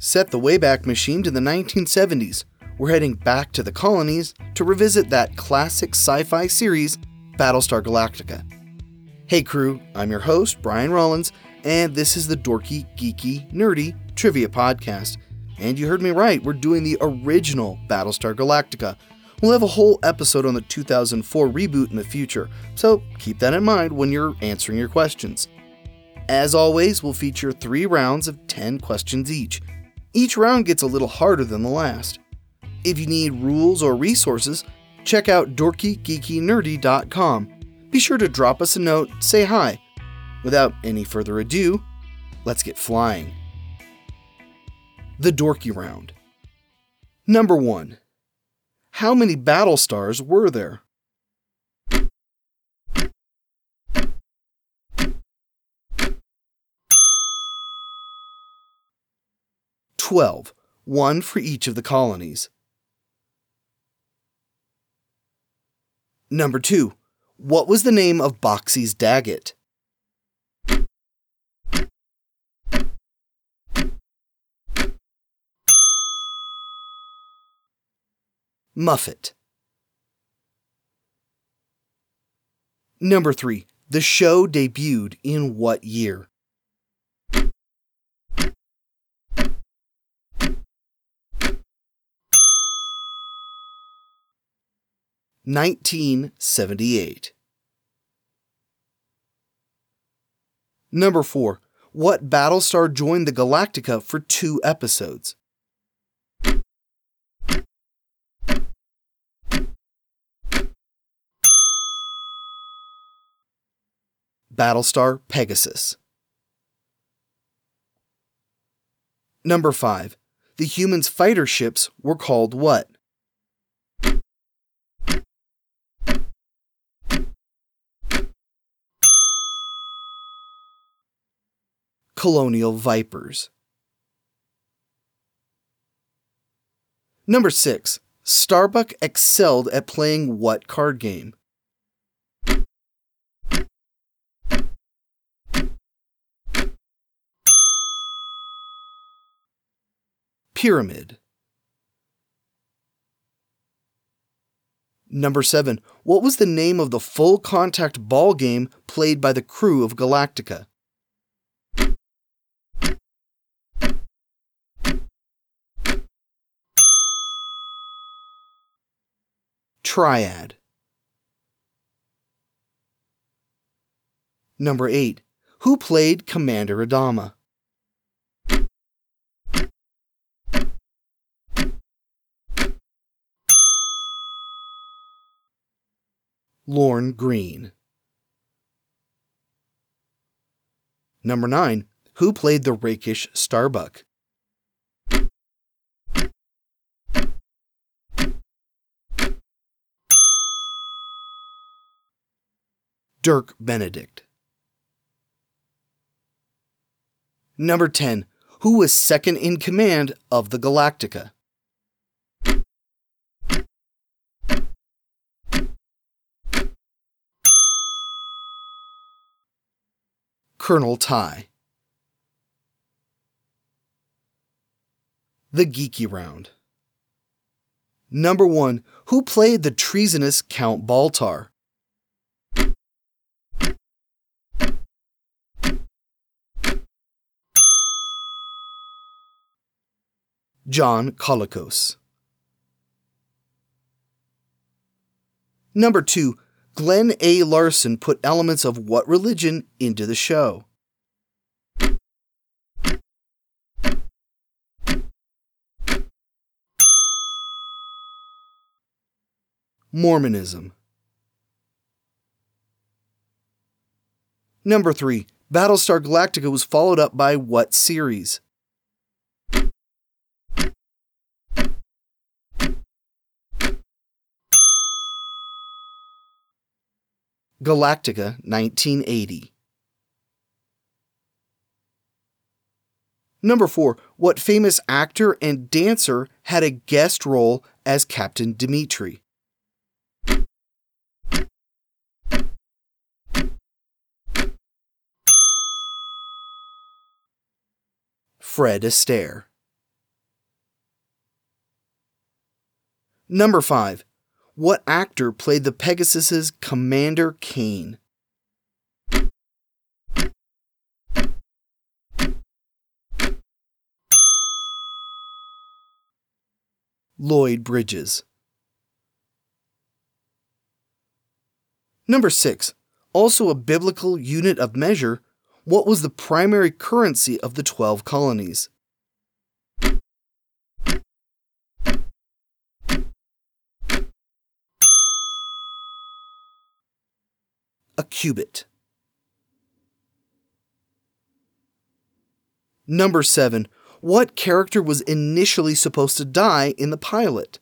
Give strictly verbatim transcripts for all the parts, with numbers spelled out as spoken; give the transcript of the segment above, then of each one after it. set the Wayback Machine to the nineteen seventies. We're heading back to the colonies to revisit that classic sci-fi series, Battlestar Galactica. Hey crew, I'm your host, Brian Rollins, and this is the Dorky, Geeky, Nerdy Trivia Podcast. And you heard me right, we're doing the original Battlestar Galactica. We'll have a whole episode on the two thousand four reboot in the future, so keep that in mind when you're answering your questions. As always, we'll feature three rounds of ten questions each. Each round gets a little harder than the last. If you need rules or resources, check out Dorky Geeky Nerdy dot com. Be sure to drop us a note, say hi. Without any further ado, let's get flying. The Dorky Round. Number one. How many Battlestars were there? Twelve, one for each of the colonies. Number two. What was the name of Boxy's Daggett? Muffet. Number three. The show debuted in what year? nineteen seventy-eight. Number four. What Battlestar joined the Galactica for two episodes? Battlestar Pegasus. Number five. The humans' fighter ships were called what? Colonial Vipers. Number six. Starbuck excelled at playing what card game? Pyramid. Number seven. What was the name of the full contact ball game played by the crew of Galactica? Triad. Number eight. Who played Commander Adama? Lorne Greene. Number nine. Who played the rakish Starbuck? Dirk Benedict. Number ten. Who was second in command of the Galactica? Colonel Ty. The Geeky Round. Number one. Who played the treasonous Count Baltar? John Colicos. Number two. Glen A. Larson put elements of what religion into the show? Mormonism. Number three. Battlestar Galactica was followed up by what series? Galactica nineteen eighty. Number four. What famous actor and dancer had a guest role as Captain Dimitri? Fred Astaire. Number five. What actor played the Pegasus's Commander Kane? Lloyd Bridges. Number six. Also a biblical unit of measure, what was the primary currency of the twelve colonies? A cubit. Number seven. What character was initially supposed to die in the pilot?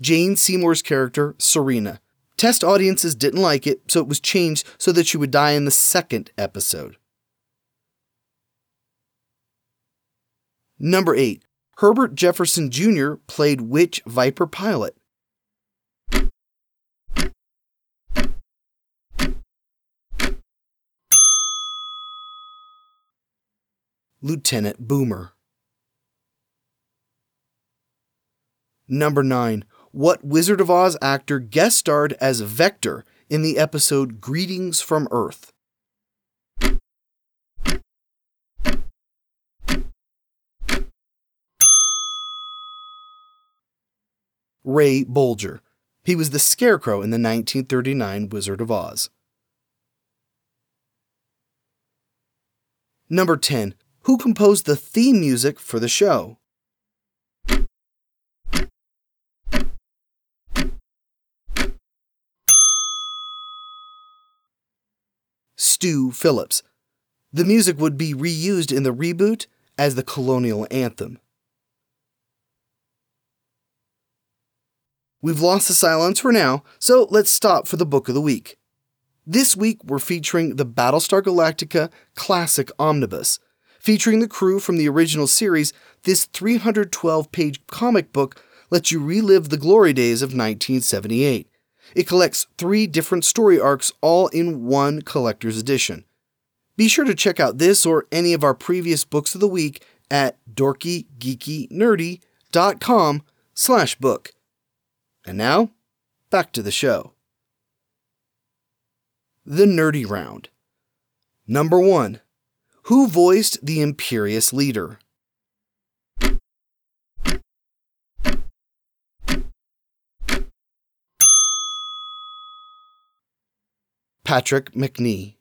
Jane Seymour's character, Serena. Test audiences didn't like it, so it was changed so that she would die in the second episode. Number eight. Herbert Jefferson Junior played which Viper pilot? Lieutenant Boomer. Number nine. What Wizard of Oz actor guest starred as Vector in the episode Greetings from Earth? Ray Bolger. He was the Scarecrow in the nineteen thirty-nine Wizard of Oz. Number ten. Who composed the theme music for the show? Stu Phillips. The music would be reused in the reboot as the Colonial Anthem. We've lost the Cylons for now, so let's stop for the book of the week. This week we're featuring the Battlestar Galactica Classic Omnibus. Featuring the crew from the original series, this three hundred twelve page comic book lets you relive the glory days of nineteen seventy-eight. It collects three different story arcs all in one collector's edition. Be sure to check out this or any of our previous books of the week at DorkyGeekyNerdy.com slash book. And now, back to the show. The Nerdy Round. Number one. Who voiced the Imperious Leader? Patrick McNee.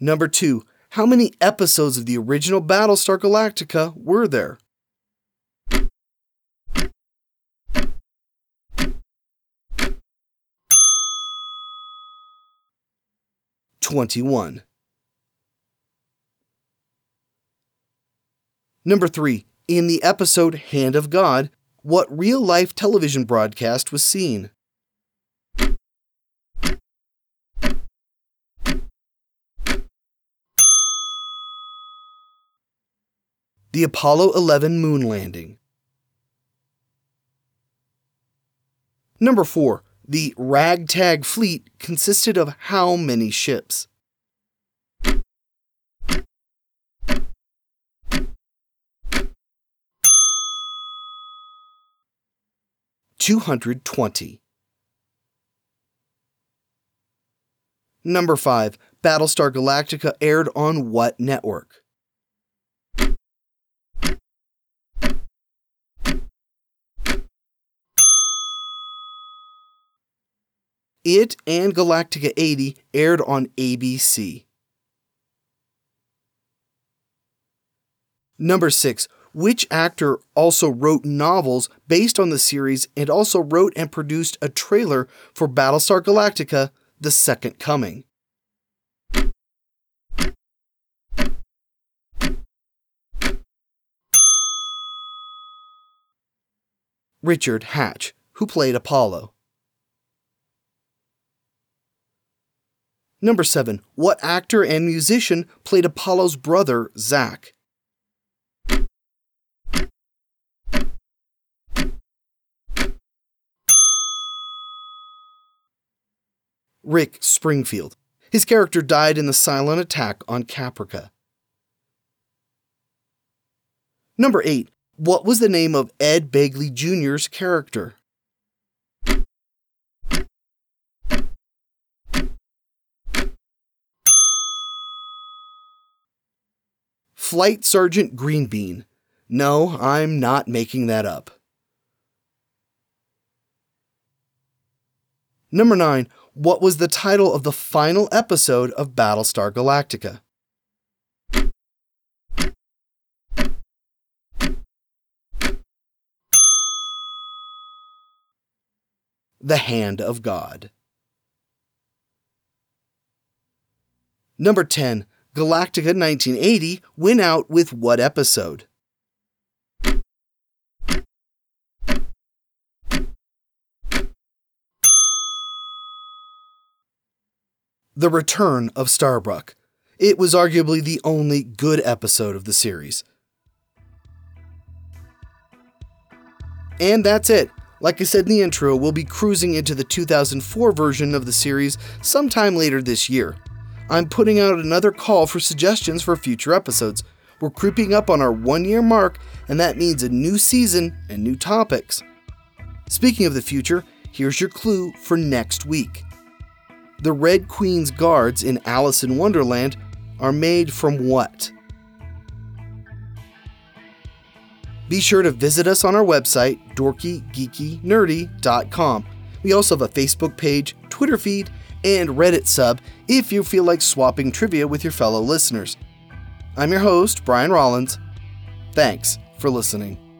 Number two. How many episodes of the original Battlestar Galactica were there? twenty-one. Number three. In the episode Hand of God, what real-life television broadcast was seen? The Apollo eleven moon landing. Number four. The ragtag fleet consisted of how many ships? two hundred twenty. Number five. Battlestar Galactica aired on what network? It and Galactica eighty aired on A B C. Number six. Which actor also wrote novels based on the series and also wrote and produced a trailer for Battlestar Galactica: The Second Coming? Richard Hatch, who played Apollo. Number seven. What actor and musician played Apollo's brother, Zach? Rick Springfield. His character died in the Cylon attack on Caprica. Number eight. What was the name of Ed Begley Junior's character? Flight Sergeant Greenbean. No, I'm not making that up. Number nine. What was the title of the final episode of Battlestar Galactica? The Hand of God. Number ten. Galactica nineteen eighty went out with what episode? The Return of Starbuck. It was arguably the only good episode of the series. And that's it. Like I said in the intro, we'll be cruising into the two thousand four version of the series sometime later this year. I'm putting out another call for suggestions for future episodes. We're creeping up on our one-year mark, and that means a new season and new topics. Speaking of the future, here's your clue for next week. The Red Queen's guards in Alice in Wonderland are made from what? Be sure to visit us on our website, Dorky Geeky Nerdy dot com. We also have a Facebook page, Twitter feed, and Reddit sub if you feel like swapping trivia with your fellow listeners. I'm your host, Brian Rollins. Thanks for listening.